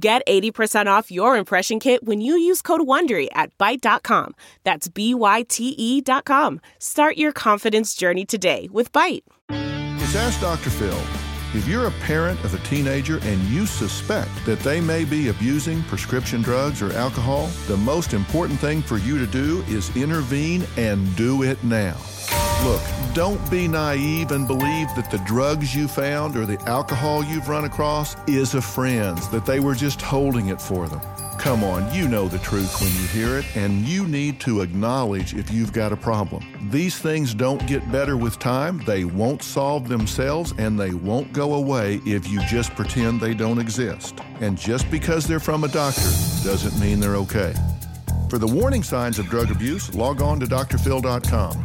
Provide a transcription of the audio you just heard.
Get 80% off your impression kit when you use code WONDERY at Byte.com. That's Byte.com. Start your confidence journey today with Byte. Just ask Dr. Phil. If you're a parent of a teenager and you suspect that they may be abusing prescription drugs or alcohol, the most important thing for you to do is intervene and do it now. Look, don't be naive and believe that the drugs you found or the alcohol you've run across is a friend's, that they were just holding it for them. Come on, you know the truth when you hear it, and you need to acknowledge if you've got a problem. These things don't get better with time, they won't solve themselves, and they won't go away if you just pretend they don't exist. And just because they're from a doctor doesn't mean they're okay. For the warning signs of drug abuse, log on to drphil.com.